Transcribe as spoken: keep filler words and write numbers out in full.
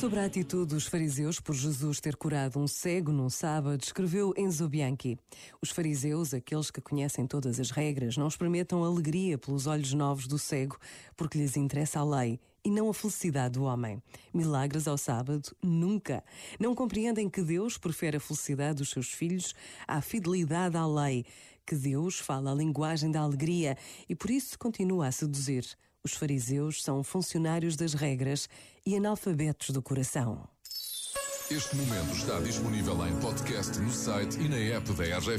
Sobre a atitude dos fariseus por Jesus ter curado um cego num sábado, escreveu Enzo Bianchi: os fariseus, aqueles que conhecem todas as regras, não experimentam alegria pelos olhos novos do cego, porque lhes interessa a lei e não a felicidade do homem. Milagres ao sábado, nunca. Não compreendem que Deus prefere a felicidade dos seus filhos à fidelidade à lei, que Deus fala a linguagem da alegria e por isso continua a seduzir. Os fariseus são funcionários das regras e analfabetos do coração. Este momento está disponível em podcast no site e na app da R F E.